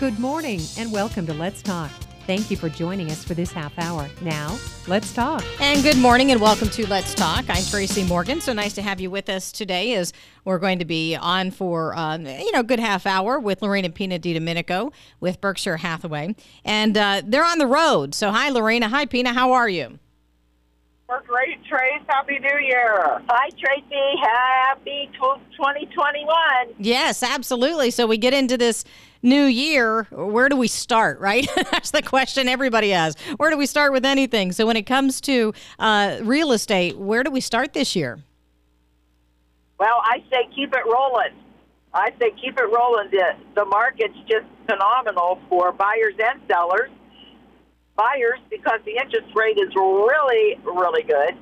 Good morning and welcome to Let's Talk. Thank you for joining us for this half hour. Now, let's talk. And good morning and welcome to Let's Talk. I'm Tracy Morgan. So nice to have you with us today as we're going to be on for, a good half hour with Lorena Pina DiDomenico with Berkshire Hathaway. And they're on the road. So hi, Lorena. Hi, Pina. How are you? We're great, Trace. Happy New Year. Hi, Tracy. Happy 2021. Yes, absolutely. So we get into this new year. Where do we start, right? That's the question everybody has. Where do we start with anything? So when it comes to real estate, where do we start this year? Well, I say keep it rolling. The market's just phenomenal for buyers and sellers. Buyers, because the interest rate is really, really good,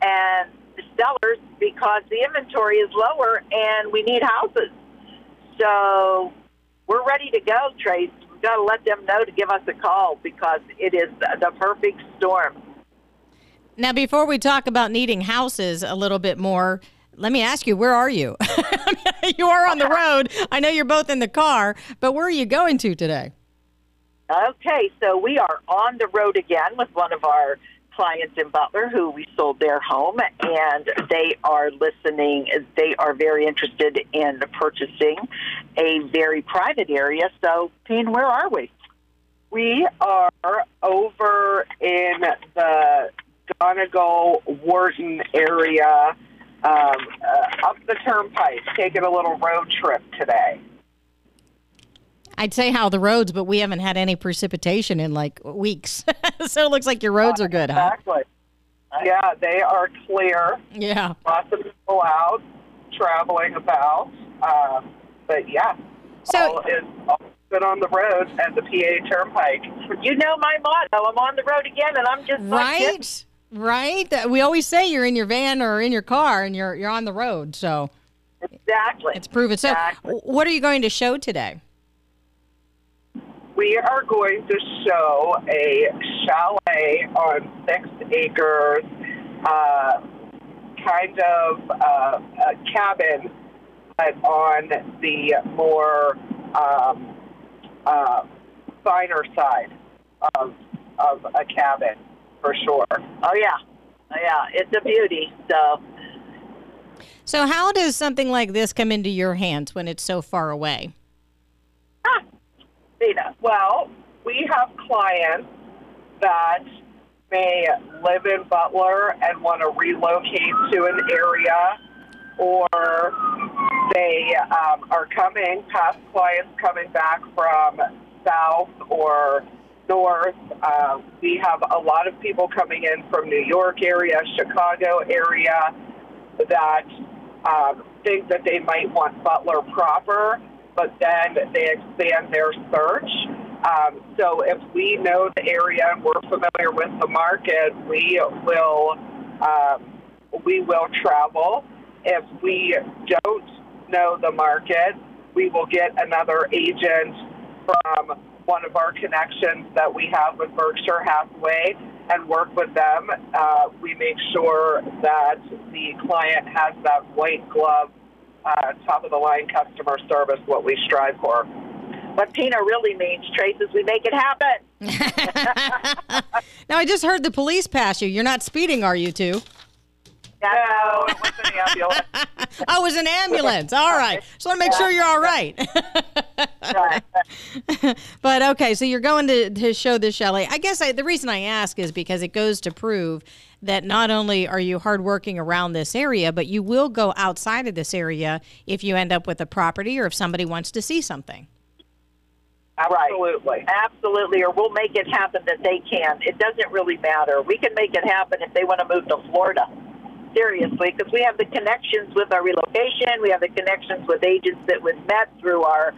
and sellers, because the inventory is lower and we need houses. So we're ready to go, Trace. We've got to let them know to give us a call because it is the perfect storm. Now, before we talk about needing houses a little bit more, let me ask you, where are you? You are on the road. I know you're both in the car, but where are you going to today? Okay, so we are on the road again with one of our clients in Butler who we sold their home, and they are listening. They are very interested in purchasing a very private area. So, Pina, where are we? We are over in the Donegal Wharton area, up the turnpike, taking a little road trip today. I'd say how the roads, but we haven't had any precipitation in like weeks. So it looks like your roads are good, exactly. Huh? Yeah, they are clear. Yeah. Lots of people out traveling about. But yeah, so all been on the road and the PA Turnpike. You know my motto, I'm on the road again, and I'm just right. Like right. We always say you're in your van or in your car and you're on the road. So exactly. It's proven. So exactly. What are you going to show today? We are going to show a chalet on 6 acres, kind of a cabin, but on the more finer side of a cabin, for sure. Oh yeah, it's a beauty. So how does something like this come into your hands when it's so far away? Well, we have clients that may live in Butler and want to relocate to an area, or they are coming, past clients coming back from south or north. We have a lot of people coming in from New York area, Chicago area, that think that they might want Butler proper, but then they expand their search. So if we know the area and we're familiar with the market, we will travel. If we don't know the market, we will get another agent from one of our connections that we have with Berkshire Hathaway and work with them. We make sure that the client has that white glove, top-of-the-line customer service, what we strive for. What Pina really means, Trace, is we make it happen. Now, I just heard the police pass you. You're not speeding, are you two? No, it was an ambulance. Oh, it was an ambulance. All right. Just want to make sure you're all right. But, okay, so you're going to show this chalet. I guess the reason I ask is because it goes to prove that not only are you hardworking around this area, but you will go outside of this area if you end up with a property or if somebody wants to see something. Absolutely. Right. Absolutely, or we'll make it happen that they can. It doesn't really matter. We can make it happen if they want to move to Florida, seriously, because we have the connections with our relocation. We have the connections with agents that we've met through our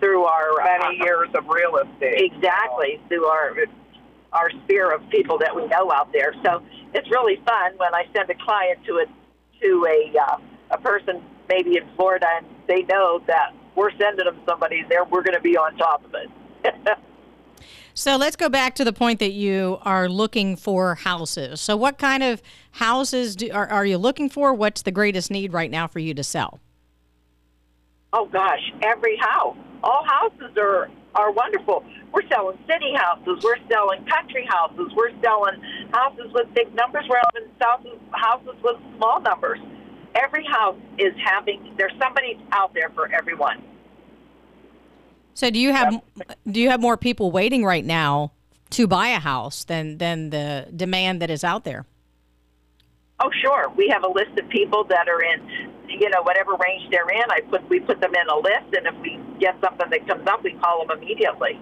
many years of real estate. Exactly, through our sphere of people that we know out there. So it's really fun when I send a client to a person maybe in Florida and they know that we're sending them somebody there, we're going to be on top of it. So let's go back to the point that you are looking for houses. So what kind of houses are you looking for? What's the greatest need right now for you to sell? Oh, gosh, every house. All houses are are wonderful. We're selling city houses. We're selling country houses. We're selling houses with big numbers. We're selling houses with small numbers. Every house is having, there's somebody out there for everyone. So do you have more people waiting right now to buy a house than the demand that is out there? Oh, sure. We have a list of people that are in, you know, whatever range they're in. We put them in a list, and if we get something that comes up, we call them immediately.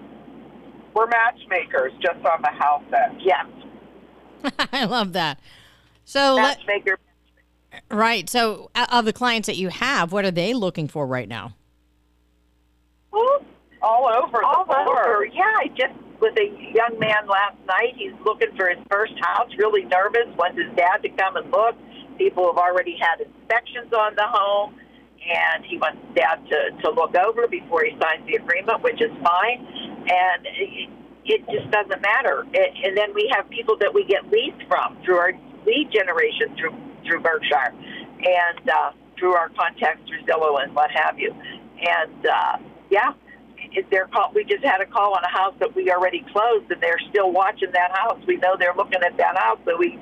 We're matchmakers, just on the house end. Yes. I love that. So matchmaker. Right. So of the clients that you have, what are they looking for right now? Well, all over the board. Yeah, I just with a young man last night. He's looking for his first house, really nervous, wants his dad to come and look. People have already had inspections on the home, and he wants dad to look over before he signs the agreement, which is fine. And it just doesn't matter. And then we have people that we get leads from through our lead generation through Berkshire and through our contacts through Zillow and what have you. And, yeah, we just had a call on a house that we already closed, and they're still watching that house. We know they're looking at that house, so we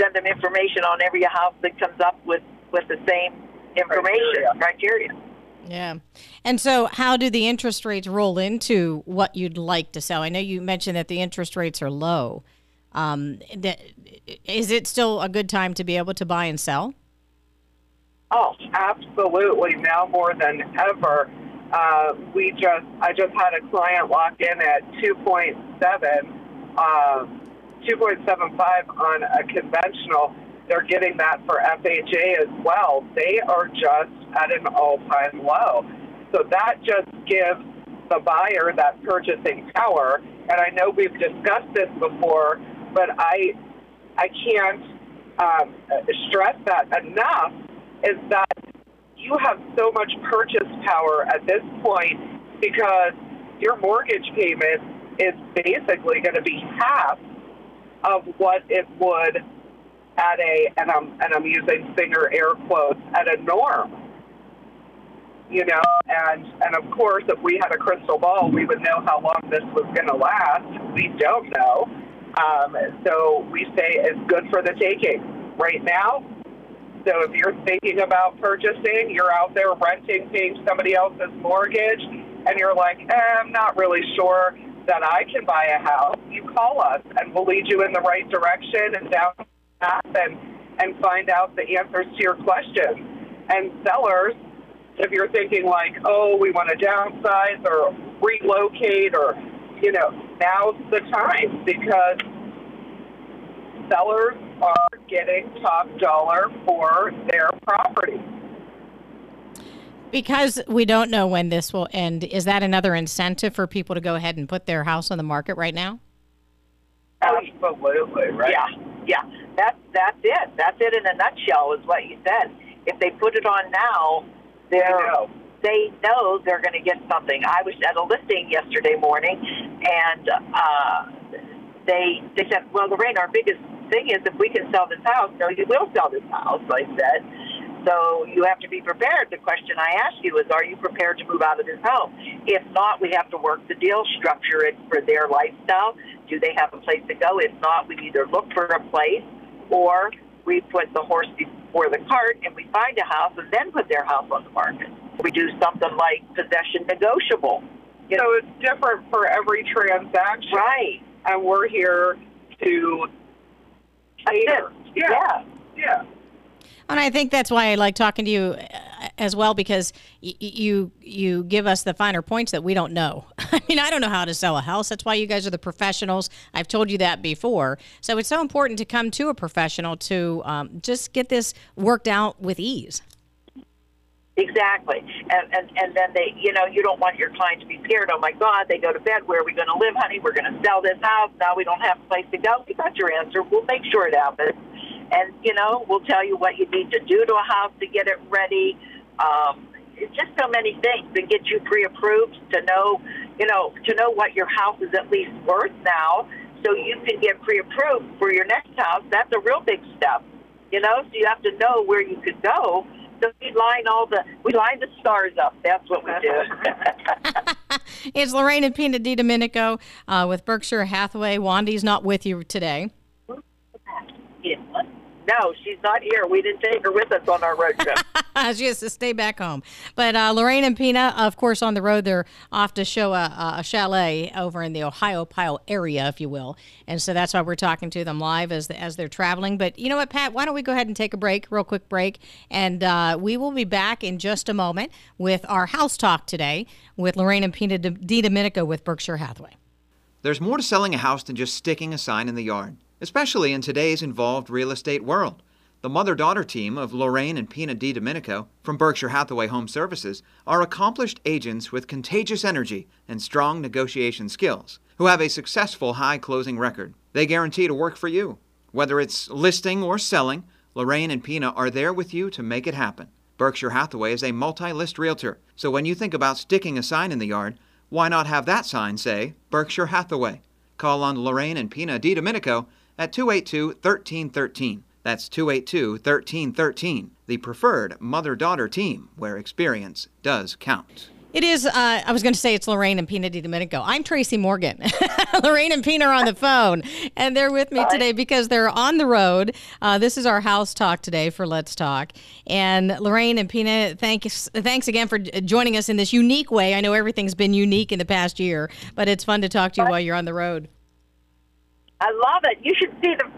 send them information on every house that comes up with the same information, criteria. Yeah. And so how do the interest rates roll into what you'd like to sell? I know you mentioned that the interest rates are low. Is it still a good time to be able to buy and sell? Oh, absolutely. Now more than ever. I just had a client walk in at 2.75 on a conventional. They're getting that for FHA as well. They are just at an all-time low. So that just gives the buyer that purchasing power. And I know we've discussed this before, but I can't stress that enough, is that you have so much purchase power at this point because your mortgage payment is basically going to be half of what it would at a, and I'm using finger air quotes, at a norm, you know, and of course, if we had a crystal ball, we would know how long this was going to last. We don't know. So we say it's good for the taking right now. So if you're thinking about purchasing, you're out there renting, paying somebody else's mortgage, and you're like, I'm not really sure that I can buy a house, you call us and we'll lead you in the right direction and down the path and find out the answers to your questions. And sellers, if you're thinking like, oh, we want to downsize or relocate or, you know, now's the time because sellers are getting top dollar for their property. Because we don't know when this will end, is that another incentive for people to go ahead and put their house on the market right now? Absolutely, right? Yeah. That's it. That's it in a nutshell is what you said. If they put it on now, they know they're going to get something. I was at a listing yesterday morning, and they said, well, Lorraine, our biggest thing is if we can sell this house, no, you will sell this house, I said. So you have to be prepared. The question I asked you is, are you prepared to move out of this home? If not, we have to work the deal, structure it for their lifestyle. Do they have a place to go? If not, we either look for a place or we put the horse before the cart and we find a house and then put their house on the market. We do something like possession negotiable. You know? So it's different for every transaction. Right. And we're here to cater. Yeah. And I think that's why I like talking to you as well, because you give us the finer points that we don't know. I mean, I don't know how to sell a house. That's why you guys are the professionals. I've told you that before. So it's so important to come to a professional to just get this worked out with ease. Exactly. And then they, you know, you don't want your client to be scared. Oh, my God, they go to bed. Where are we going to live, honey? We're going to sell this house. Now we don't have a place to go. We got your answer. We'll make sure it happens. And, you know, we'll tell you what you need to do to a house to get it ready. It's just so many things that get you pre-approved to know, you know, what your house is at least worth now so you can get pre-approved for your next house. That's a real big step, you know, so you have to know where you could go. So we line the stars up. That's what we do. It's Lorraine and Pina DiDomenico with Berkshire Hathaway. Wandy's not with you today. No, she's not here. We didn't take her with us on our road trip. She has to stay back home. But Lorraine and Pina, of course, on the road, they're off to show a chalet over in the Ohio-Pyle area, if you will. And so that's why we're talking to them live as they're traveling. But you know what, Pat, why don't we go ahead and take a break, real quick break, and we will be back in just a moment with our house talk today with Lorraine and Pina DiDomenico with Berkshire Hathaway. There's more to selling a house than just sticking a sign in the yard, especially in today's involved real estate world. The mother-daughter team of Lorraine and Pina DiDomenico from Berkshire Hathaway Home Services are accomplished agents with contagious energy and strong negotiation skills who have a successful high closing record. They guarantee to work for you. Whether it's listing or selling, Lorraine and Pina are there with you to make it happen. Berkshire Hathaway is a multi-list realtor, so when you think about sticking a sign in the yard, why not have that sign say Berkshire Hathaway? Call on Lorraine and Pina DiDomenico at 282-1313. That's 282-1313, the preferred mother-daughter team where experience does count. It is, I was going to say it's Lorraine and Pina DiDomenico. I'm Tracy Morgan. Lorraine and Pina are on the phone, and they're with me today because they're on the road. This is our house talk today for Let's Talk. And Lorraine and Pina, thanks again for joining us in this unique way. I know everything's been unique in the past year, but it's fun to talk to you while you're on the road. I love it. You should see the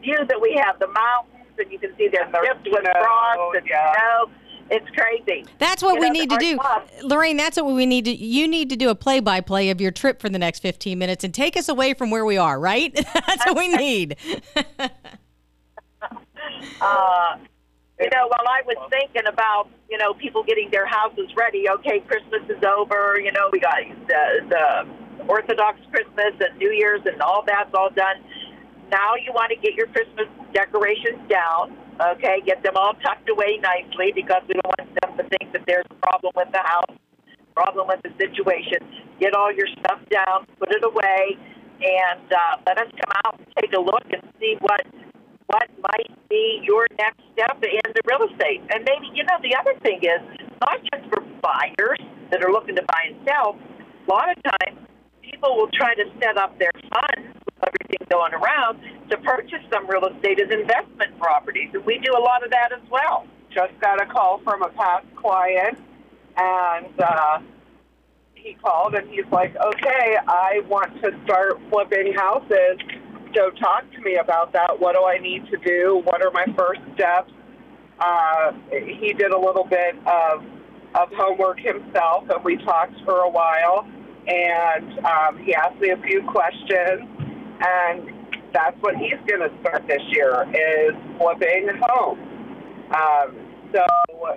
view that we have, the mountains, and you can see there's ships with frogs and snow. It's crazy. That's what we need to do. Lorraine, that's what we need to do. You need to do a play-by-play of your trip for the next 15 minutes and take us away from where we are, right? That's what we need. You know, while I was thinking about, you know, people getting their houses ready, okay, Christmas is over, you know, we got the Orthodox Christmas and New Year's and all that's all done. Now you want to get your Christmas decorations down, okay? Get them all tucked away nicely because we don't want them to think that there's a problem with the house, problem with the situation. Get all your stuff down, put it away, and let us come out and take a look and see what might be your next step in the real estate. And maybe, you know, the other thing is, not just for buyers that are looking to buy and sell, a lot of times people will try to set up their funds with everything going around to purchase some real estate as investment properties. And we do a lot of that as well. Just got a call from a past client, and he called, and he's like, okay, I want to start flipping houses. So talk to me about that. What do I need to do? What are my first steps? He did a little bit of homework himself, and we talked for a while. And he asked me a few questions, and that's what he's going to start this year, is flipping homes. So,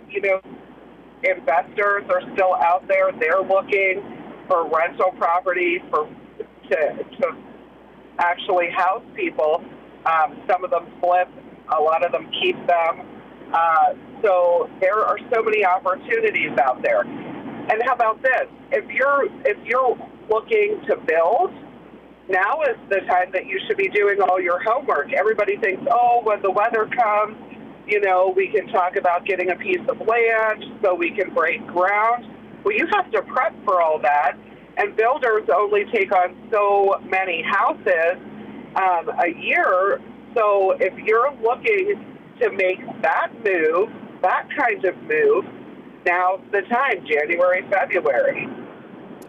you know, investors are still out there. They're looking for rental properties to actually house people. Some of them flip. A lot of them keep them. So there are so many opportunities out there. And how about this? If you're looking to build, now is the time that you should be doing all your homework. Everybody thinks, oh, when the weather comes, you know, we can talk about getting a piece of land so we can break ground. Well, you have to prep for all that, and builders only take on so many houses a year. So if you're looking to make that move, that kind of move, now's the time, January, February.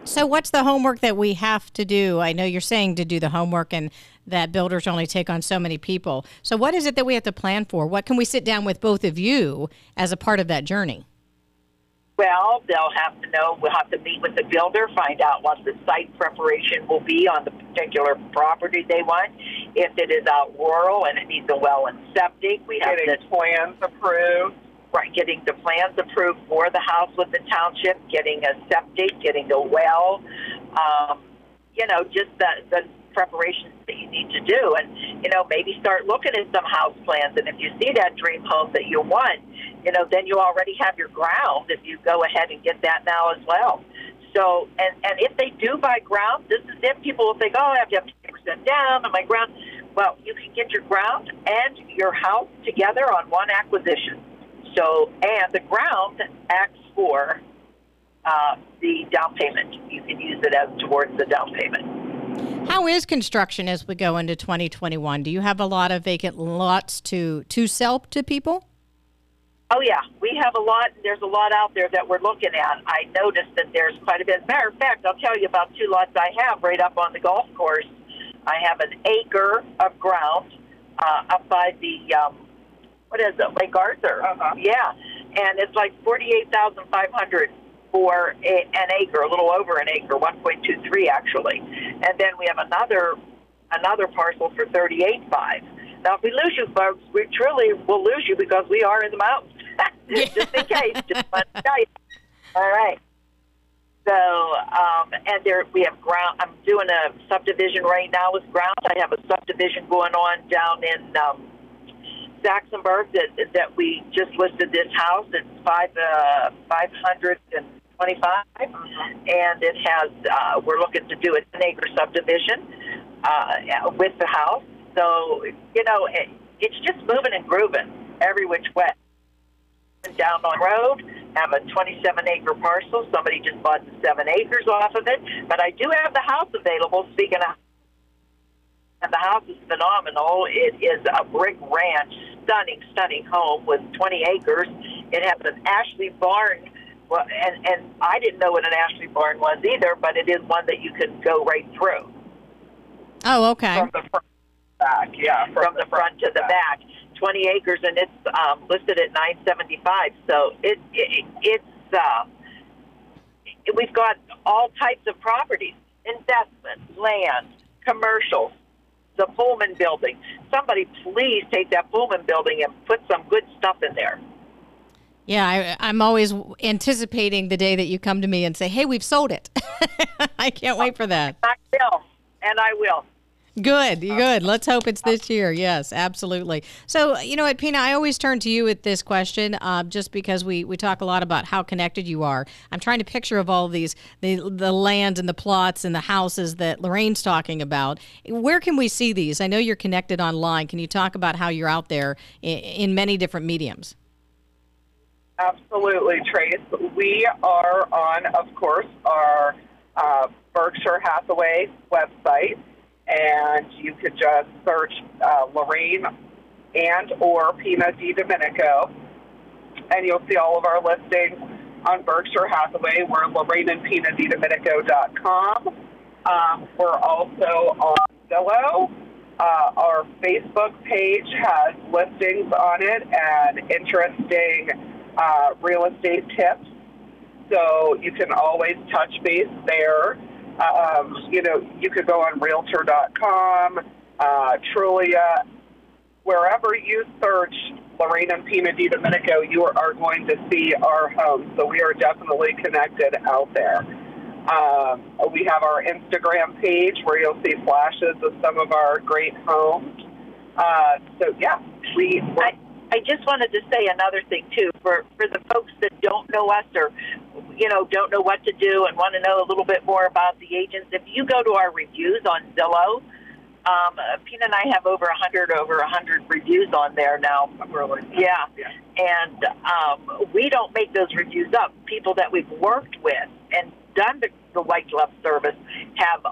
So what's the homework that we have to do? I know you're saying to do the homework and that builders only take on so many people. So what is it that we have to plan for? What can we sit down with both of you as a part of that journey? Well, they'll have to know. We'll have to meet with the builder, find out what the site preparation will be on the particular property they want. If it is out rural and it needs a well and septic, we have the plans approved. Right, getting the plans approved for the house with the township, getting a septic, getting a well, you know, just the preparations that you need to do. And, you know, maybe start looking at some house plans. And if you see that dream home that you want, you know, then you already have your ground if you go ahead and get that now as well. So, and if they do buy ground, this is it. People will think, oh, I have to have 10% down on my ground. Well, you can get your ground and your house together on one acquisition. So, and the ground acts for the down payment. You can use it as towards the down payment. How is construction as we go into 2021? Do you have a lot of vacant lots to sell to people? Oh, yeah. We have a lot. There's a lot out there that we're looking at. I noticed that there's quite a bit. Matter of fact, I'll tell you about two lots I have right up on the golf course. I have an acre of ground up by the, what is it, Lake Arthur? Uh-huh. Yeah. And it's like $48,500 for an acre, a little over an acre, 1.23 actually. And then we have another parcel for $38,500. Now, if we lose you, folks, we truly will lose you because we are in the mountains. Just in case, just want to tell you. All right. So, and there we have ground. I'm doing a subdivision right now with ground. I have a subdivision going on down in Saxonburg that we just listed this house. It's 525, and it has. We're looking to do a 10-acre subdivision with the house. So, you know, it's just moving and grooving every which way. Down on the road, have a 27-acre parcel. Somebody just bought 7 acres off of it. But I do have the house available, speaking of. And the house is phenomenal. It is a brick ranch, stunning, stunning home with 20 acres. It has an Ashley Barn. Well, and I didn't know what an Ashley Barn was either, but it is one that you can go right through. Oh, okay. From the front. Back, yeah, from the front to the back, 20 acres, and it's listed at $975. So it's we've got all types of properties: investment, land, commercial, the Pullman building. Somebody, please take that Pullman building and put some good stuff in there. Yeah, I'm always anticipating the day that you come to me and say, "Hey, we've sold it." I can't wait for that. I will. Good. Let's hope it's this year. Yes, absolutely. So, you know what, Pina, I always turn to you with this question just because we talk a lot about how connected you are. I'm trying to picture of all these, the land and the plots and the houses that Lorraine's talking about. Where can we see these? I know you're connected online. Can you talk about how you're out there in many different mediums? Absolutely, Trace. We are on, of course, our Berkshire Hathaway website. And you could just search Lorraine and or Pina DiDomenico, and you'll see all of our listings on Berkshire Hathaway. We're LorraineAndPinaDiDomenico.com. We're also on Zillow. Our Facebook page has listings on it and interesting real estate tips. So you can always touch base there. You know, you could go on Realtor.com, Trulia. Wherever you search Lorraine and Pina DiDomenico, you are going to see our home. So we are definitely connected out there. We have our Instagram page where you'll see flashes of some of our great homes. I just wanted to say another thing, too, for the folks that don't know us or, you know, don't know what to do and want to know a little bit more about the agents. If you go to our reviews on Zillow, Pina and I have over 100 reviews on there now. Really? Yeah. And we don't make those reviews up. People that we've worked with and done the white glove service have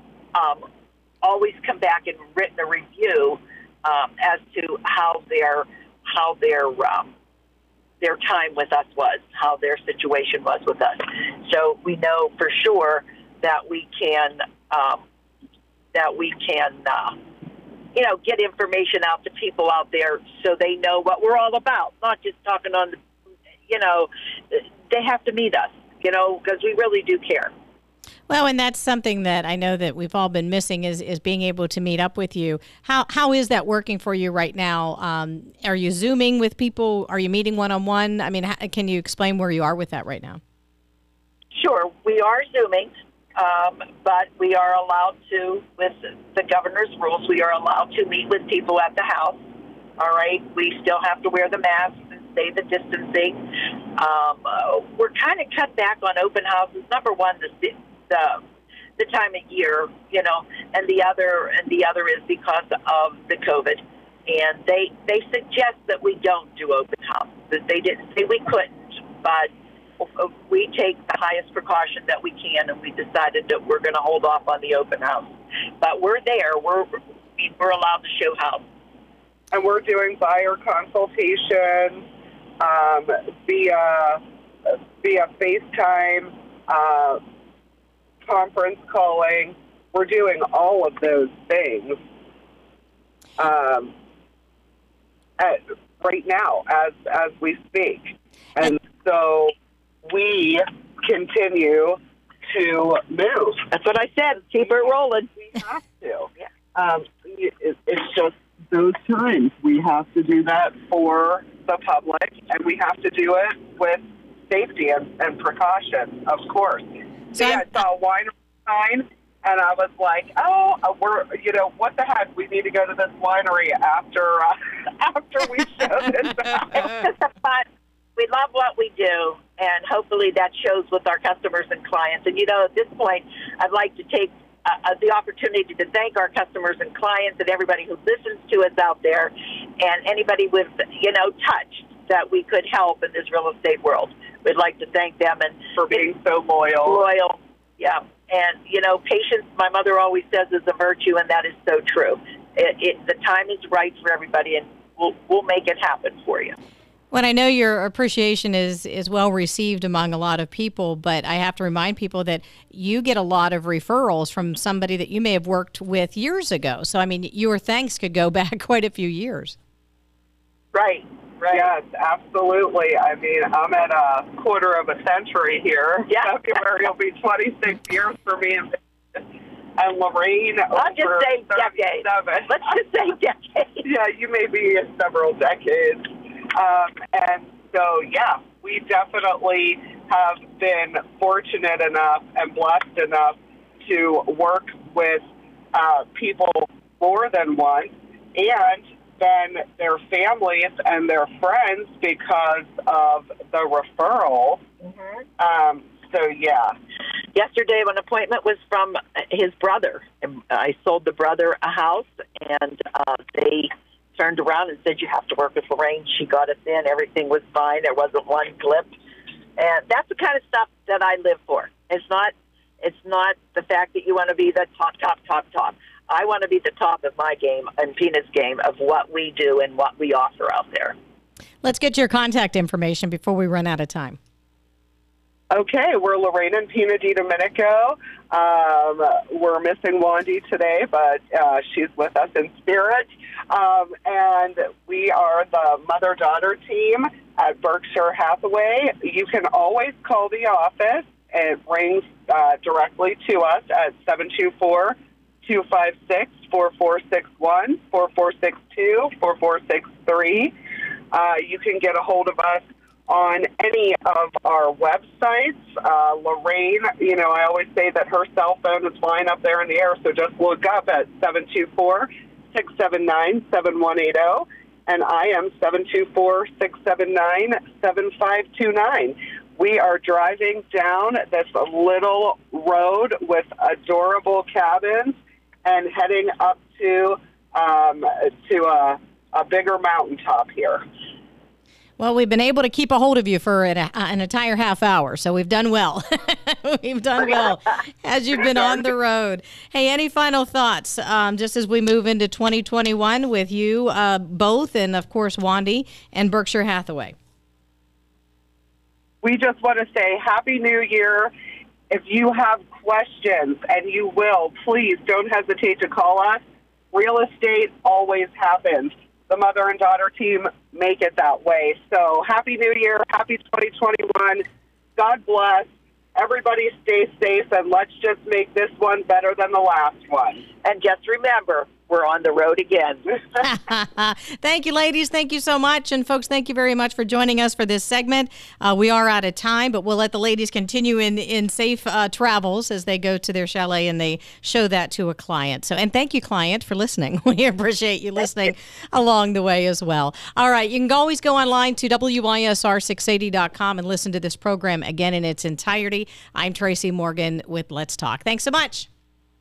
always come back and written a review as to how their time with us was, how their situation was with us. So we know for sure that we can you know, get information out to people out there so they know what we're all about, not just talking on the, you know, they have to meet us, you know, because we really do care. Well, and that's something that I know that we've all been missing is being able to meet up with you. How is that working for you right now? Are you Zooming with people? Are you meeting one-on-one? I mean, can you explain where you are with that right now? Sure. We are Zooming, but we are allowed to, with the governor's rules, we are allowed to meet with people at the house. All right. We still have to wear the masks and stay the distancing. We're kind of cut back on open houses. Number one, the time of year, you know, and the other is because of the COVID, and they suggest that we don't do open houses. They didn't say we couldn't, but we take the highest precaution that we can, and we decided that we're going to hold off on the open house. But we're there. We're allowed to show house. And we're doing buyer consultations via FaceTime, conference calling. We're doing all of those things right now as we speak. And so we continue to move. That's what I said. Keep it rolling. We have to. It's just those times. We have to do that for the public, and we have to do it with safety and precaution, of course. So yeah, I saw a winery sign, and I was like, "Oh, what the heck? We need to go to this winery after we show this." But we love what we do, and hopefully that shows with our customers and clients. And at this point, I'd like to take the opportunity to thank our customers and clients and everybody who listens to us out there, and anybody with touched that we could help in this real estate world. We'd like to thank them and for being so loyal. Yeah. And, patience, my mother always says, is a virtue, and that is so true. The time is right for everybody, and we'll make it happen for you. Well, I know your appreciation is well received among a lot of people, but I have to remind people that you get a lot of referrals from somebody that you may have worked with years ago. So, your thanks could go back quite a few years. Right. Right. Yes, absolutely. I'm at a quarter of a century here. Yeah. February will be 26 years for me and Lorraine. I'll just say decades. Let's just say decades. Yeah, you may be several decades. And so, yeah, we definitely have been fortunate enough and blessed enough to work with people more than once, and then their families and their friends because of the referral. Mm-hmm. Yeah. Yesterday, an appointment was from his brother. I sold the brother a house, and they turned around and said, "You have to work with Lorraine." She got us in. Everything was fine. There wasn't one glitch. And that's the kind of stuff that I live for. It's not the fact that you want to be the top. I want to be the top of my game and Pina's game of what we do and what we offer out there. Let's get your contact information before we run out of time. Okay, we're Lorraine and Pina DiDomenico. We're missing Wandy today, but she's with us in spirit. And we are the mother-daughter team at Berkshire Hathaway. You can always call the office. It rings directly to us at 724- 256-4461, 4462, 4463. You can get a hold of us on any of our websites. Lorraine, I always say that her cell phone is flying up there in the air, so just look up at 724-679-7180, and I am 724-679-7529. We are driving down this little road with adorable cabins and heading up to a bigger mountaintop here. Well, we've been able to keep a hold of you for an entire half hour, so we've done well. We've done well as you've been on the road. Hey, any final thoughts just as we move into 2021 with you both and, of course, Wandy and Berkshire Hathaway? We just want to say Happy New Year. If you have questions, and you will, please don't hesitate to call us. Real estate always happens. The mother and daughter team make it that way. So Happy New Year. Happy 2021. God bless. Everybody stay safe, and let's just make this one better than the last one. And just remember, we're on the road again. Thank you, ladies. Thank you so much. And, folks, thank you very much for joining us for this segment. We are out of time, but we'll let the ladies continue in safe travels as they go to their chalet and they show that to a client. So, and thank you, client, for listening. We appreciate you listening along the way as well. All right. You can always go online to WYSR680.com and listen to this program again in its entirety. I'm Tracy Morgan with Let's Talk. Thanks so much.